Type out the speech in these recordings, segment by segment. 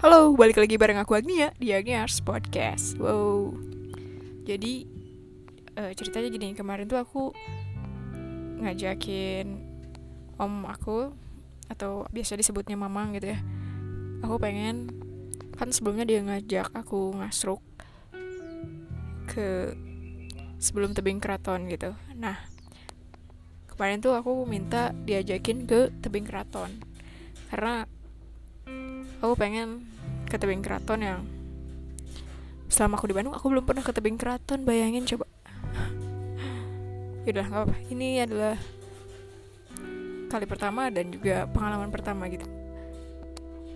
Halo, balik lagi bareng aku Agnia di Agniars Podcast. Wow. Jadi ceritanya gini, kemarin tuh aku ngajakin om aku, atau biasa disebutnya mamang gitu ya. Aku pengen, kan sebelumnya dia ngajak aku ngasruk ke sebelum Tebing Keraton gitu. Nah, kemarin tuh aku minta diajakin ke Tebing Keraton karena aku pengen ke Tebing Keraton yang selama aku di Bandung aku belum pernah ke Tebing Keraton, bayangin coba. Yaudah, gak apa-apa. Ini adalah kali pertama dan juga pengalaman pertama gitu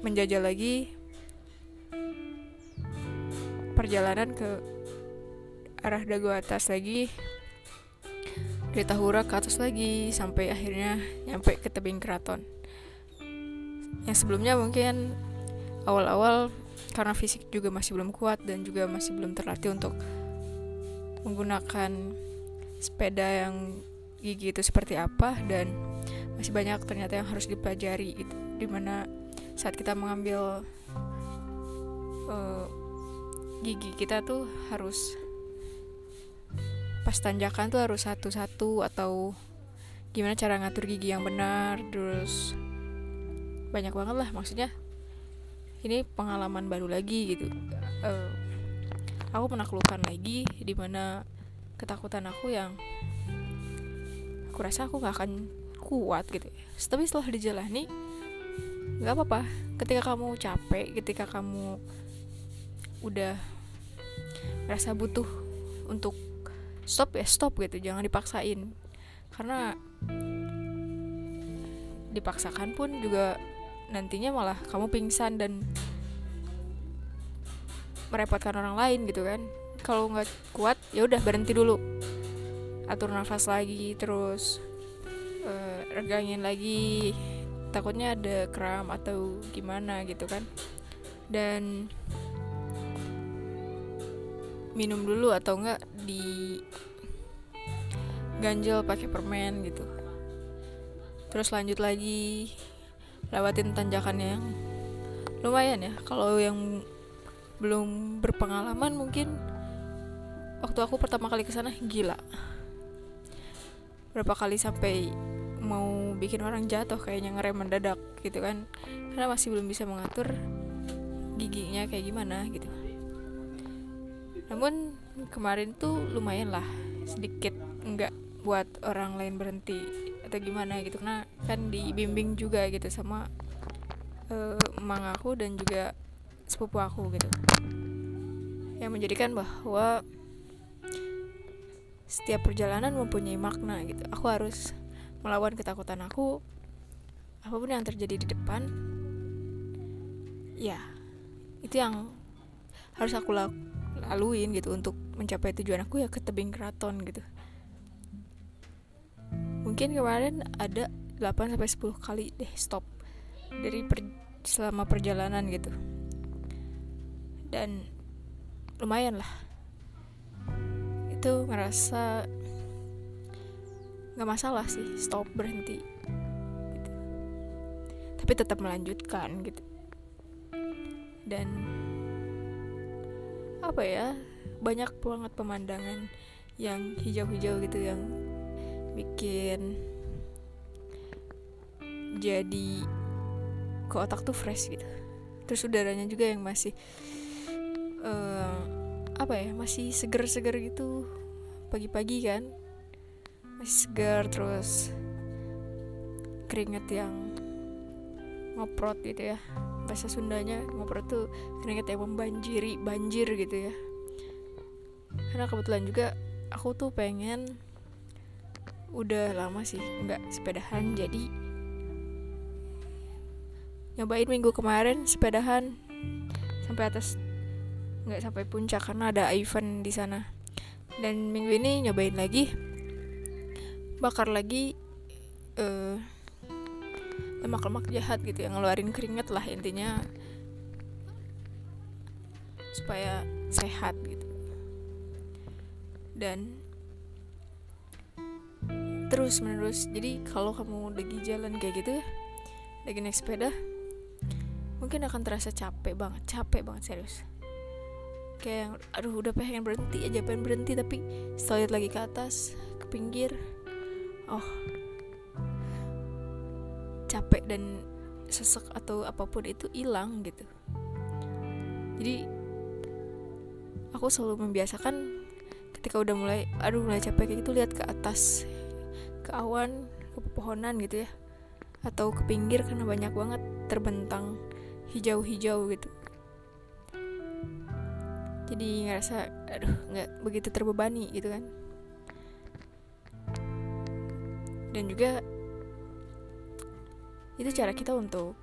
menjajal lagi perjalanan ke arah Dago atas lagi, dari Tahura ke atas lagi, sampai akhirnya nyampe ke Tebing Keraton. Yang sebelumnya mungkin awal-awal karena fisik juga masih belum kuat dan juga masih belum terlatih untuk menggunakan sepeda yang gigi itu seperti apa, dan masih banyak ternyata yang harus dipelajari gitu. Dimana saat kita mengambil gigi kita tuh harus pas tanjakan tuh harus satu-satu, atau gimana cara ngatur gigi yang benar, terus banyak banget lah. Maksudnya ini pengalaman baru lagi gitu. Aku menaklukkan lagi dimana ketakutan aku yang aku rasa aku gak akan kuat gitu. Tapi setelah dijalani, gak apa-apa. Ketika kamu capek, ketika kamu udah merasa butuh untuk stop, ya stop gitu. Jangan dipaksain, karena dipaksakan pun juga nantinya malah kamu pingsan dan merepotkan orang lain gitu kan. Kalau nggak kuat, ya udah berhenti dulu, atur nafas lagi, terus regangin lagi, takutnya ada kram atau gimana gitu kan. Dan minum dulu atau enggak di ganjel pakai permen gitu. Terus lanjut lagi, lewatin tanjakannya yang lumayan ya. Kalau yang belum berpengalaman, mungkin waktu aku pertama kali kesana gila, berapa kali sampai mau bikin orang jatuh kayaknya, ngerem mendadak gitu kan, karena masih belum bisa mengatur giginya kayak gimana gitu. Namun kemarin tuh lumayan lah, sedikit enggak buat orang lain berhenti atau gimana gitu, karena kan dibimbing juga gitu sama emang aku dan juga sepupu aku gitu, yang menjadikan bahwa setiap perjalanan mempunyai makna gitu. Aku harus melawan ketakutan aku, apapun yang terjadi di depan, ya itu yang harus aku laluin gitu untuk mencapai tujuan aku, ya ke Tebing Keraton gitu. Mungkin kemarin ada 8-10 kali deh stop dari selama perjalanan gitu. Dan lumayan lah, itu ngerasa gak masalah sih stop, berhenti gitu. Tapi tetap melanjutkan gitu. Dan apa ya, banyak banget pemandangan yang hijau-hijau gitu, yang bikin jadi ke otak tuh fresh gitu. Terus udaranya juga yang masih masih seger-seger gitu, pagi-pagi kan masih segar, terus keringet yang ngoprot gitu ya. Bahasa Sundanya ngoprot tuh keringet yang membanjiri, banjir gitu ya. Karena kebetulan juga aku tuh pengen, udah lama sih nggak sepedahan, jadi nyobain minggu kemarin sepedahan sampai atas, nggak sampai puncak karena ada event di sana. Dan minggu ini nyobain lagi, bakar lagi lemak-lemak jahat gitu, yang ngeluarin keringet lah intinya, supaya sehat gitu. Dan terus menerus. Jadi kalau kamu lagi jalan kayak gitu ya, lagi naik sepeda, mungkin akan terasa capek banget serius, kayak yang aduh udah pengen berhenti, tapi setelah lihat lagi ke atas, ke pinggir, oh capek dan sesek atau apapun itu hilang gitu. Jadi aku selalu membiasakan ketika udah mulai capek kayak gitu, lihat ke atas, ke awan, ke pepohonan gitu ya, atau ke pinggir karena banyak banget terbentang hijau-hijau gitu. Jadi ngerasa aduh nggak begitu terbebani gitu kan. Dan juga itu cara kita untuk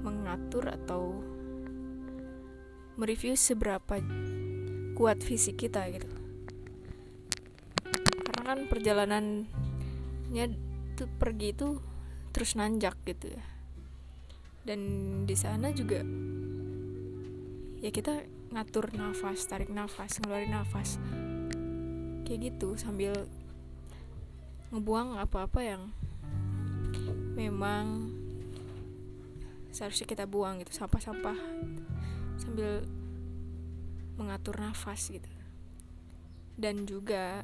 mengatur atau mereview seberapa kuat fisik kita gitu. Karena kan perjalanannya tuh pergi itu terus nanjak gitu ya. Dan di sana juga ya kita ngatur nafas, tarik nafas, ngeluarin nafas. Kayak gitu sambil ngebuang apa-apa yang memang seharusnya kita buang gitu, sampah-sampah, sambil mengatur nafas gitu. Dan juga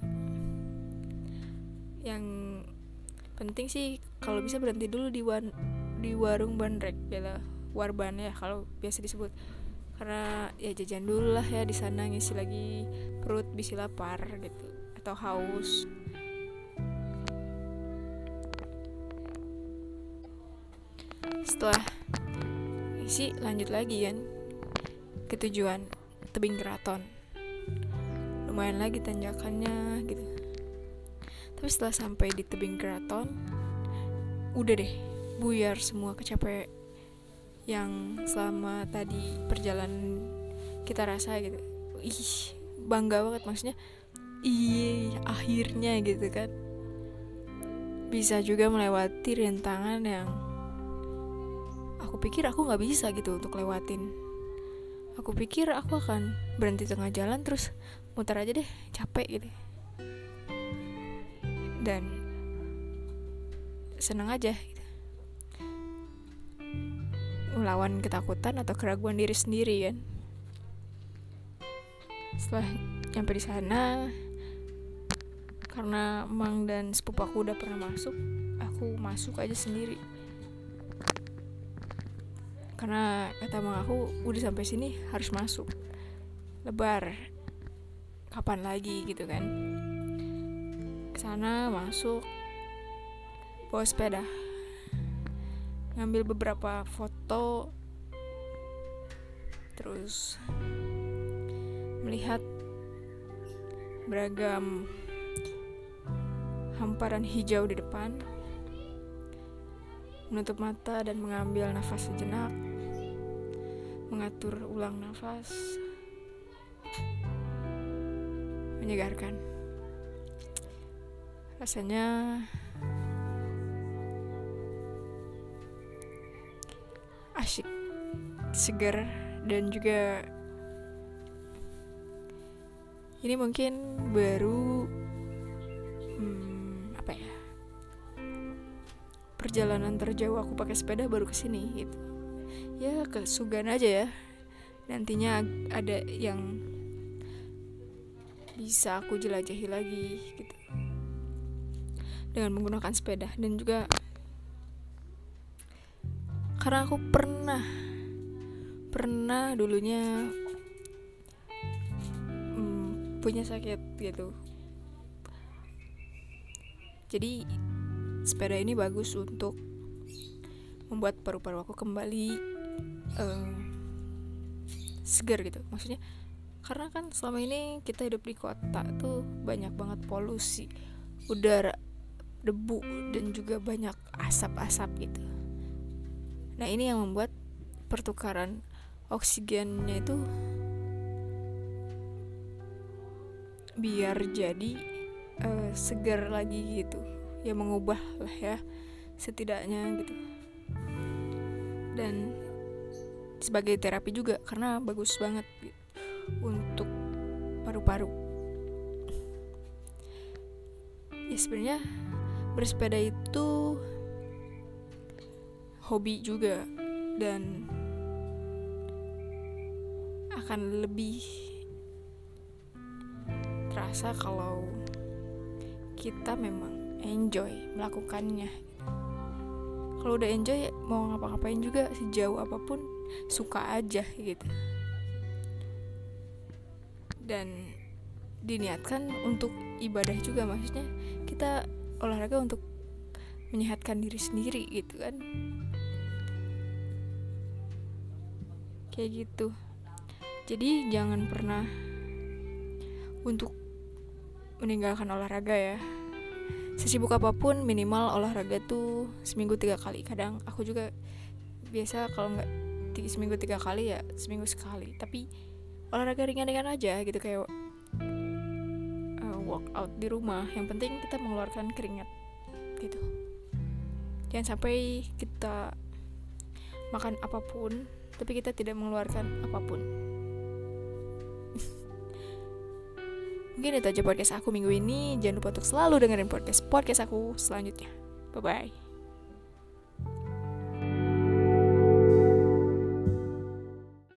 yang penting sih kalau bisa berhenti dulu di warung bandrek, bela warban ya kalau biasa disebut, karena ya jajan dulu lah ya di sana, ngisi lagi perut bisa lapar gitu atau haus. Setelah isi lanjut lagi kan ke tujuan Tebing Keraton, lumayan lagi tanjakannya gitu. Tapi setelah sampai di Tebing Keraton, udah deh buyar semua kecapean yang selama tadi perjalanan kita rasa gitu. Ih, bangga banget, maksudnya akhirnya gitu kan bisa juga melewati rintangan yang aku pikir aku gak bisa gitu untuk lewatin. Aku pikir aku akan berhenti tengah jalan terus muter aja deh, capek gitu. Dan seneng aja gitu, melawan ketakutan atau keraguan diri sendiri kan. Setelah nyampe di sana, karena emang dan sepupu aku udah pernah masuk, aku masuk aja sendiri. Karena kata mang aku udah sampai sini harus masuk, lebar kapan lagi gitu kan. Kesana masuk, bawa sepeda, ngambil beberapa foto, terus melihat beragam hamparan hijau di depan, menutup mata dan mengambil nafas sejenak, mengatur ulang nafas, menyegarkan. Rasanya asyik, segar, dan juga ini mungkin baru perjalanan terjauh aku pakai sepeda baru kesini gitu. Ya ke Sugan aja ya, nantinya ada yang bisa aku jelajahi lagi gitu dengan menggunakan sepeda. Dan juga karena aku pernah dulunya punya sakit gitu, jadi sepeda ini bagus untuk membuat paru-paru aku kembali segar gitu. Maksudnya karena kan selama ini kita hidup di kota tuh banyak banget polusi udara, debu, dan juga banyak asap-asap gitu. Nah ini yang membuat pertukaran oksigennya itu biar jadi segar lagi gitu ya, mengubah lah ya setidaknya gitu. Dan sebagai terapi juga karena bagus banget gitu untuk paru-paru ya. Sebenarnya bersepeda itu hobi juga, dan akan lebih terasa kalau kita memang enjoy melakukannya. Kalau udah enjoy mau ngapa-ngapain juga sejauh apapun suka aja gitu. Dan diniatkan untuk ibadah juga, maksudnya kita olahraga untuk menyehatkan diri sendiri gitu kan, kayak gitu. Jadi jangan pernah untuk meninggalkan olahraga ya. Sesibuk apapun minimal olahraga tuh seminggu 3 kali. Kadang aku juga biasa kalau nggak seminggu 3 kali ya seminggu sekali. Tapi olahraga ringan-ringan aja gitu, kayak workout di rumah. Yang penting kita mengeluarkan keringat gitu. Jangan sampai kita makan apapun tapi kita tidak mengeluarkan apapun. Mungkin itu aja podcast aku minggu ini. Jangan lupa untuk selalu dengerin podcast aku selanjutnya. Bye-bye.